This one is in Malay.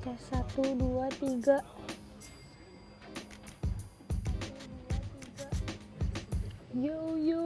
tes 1, 2, 3. Yo yo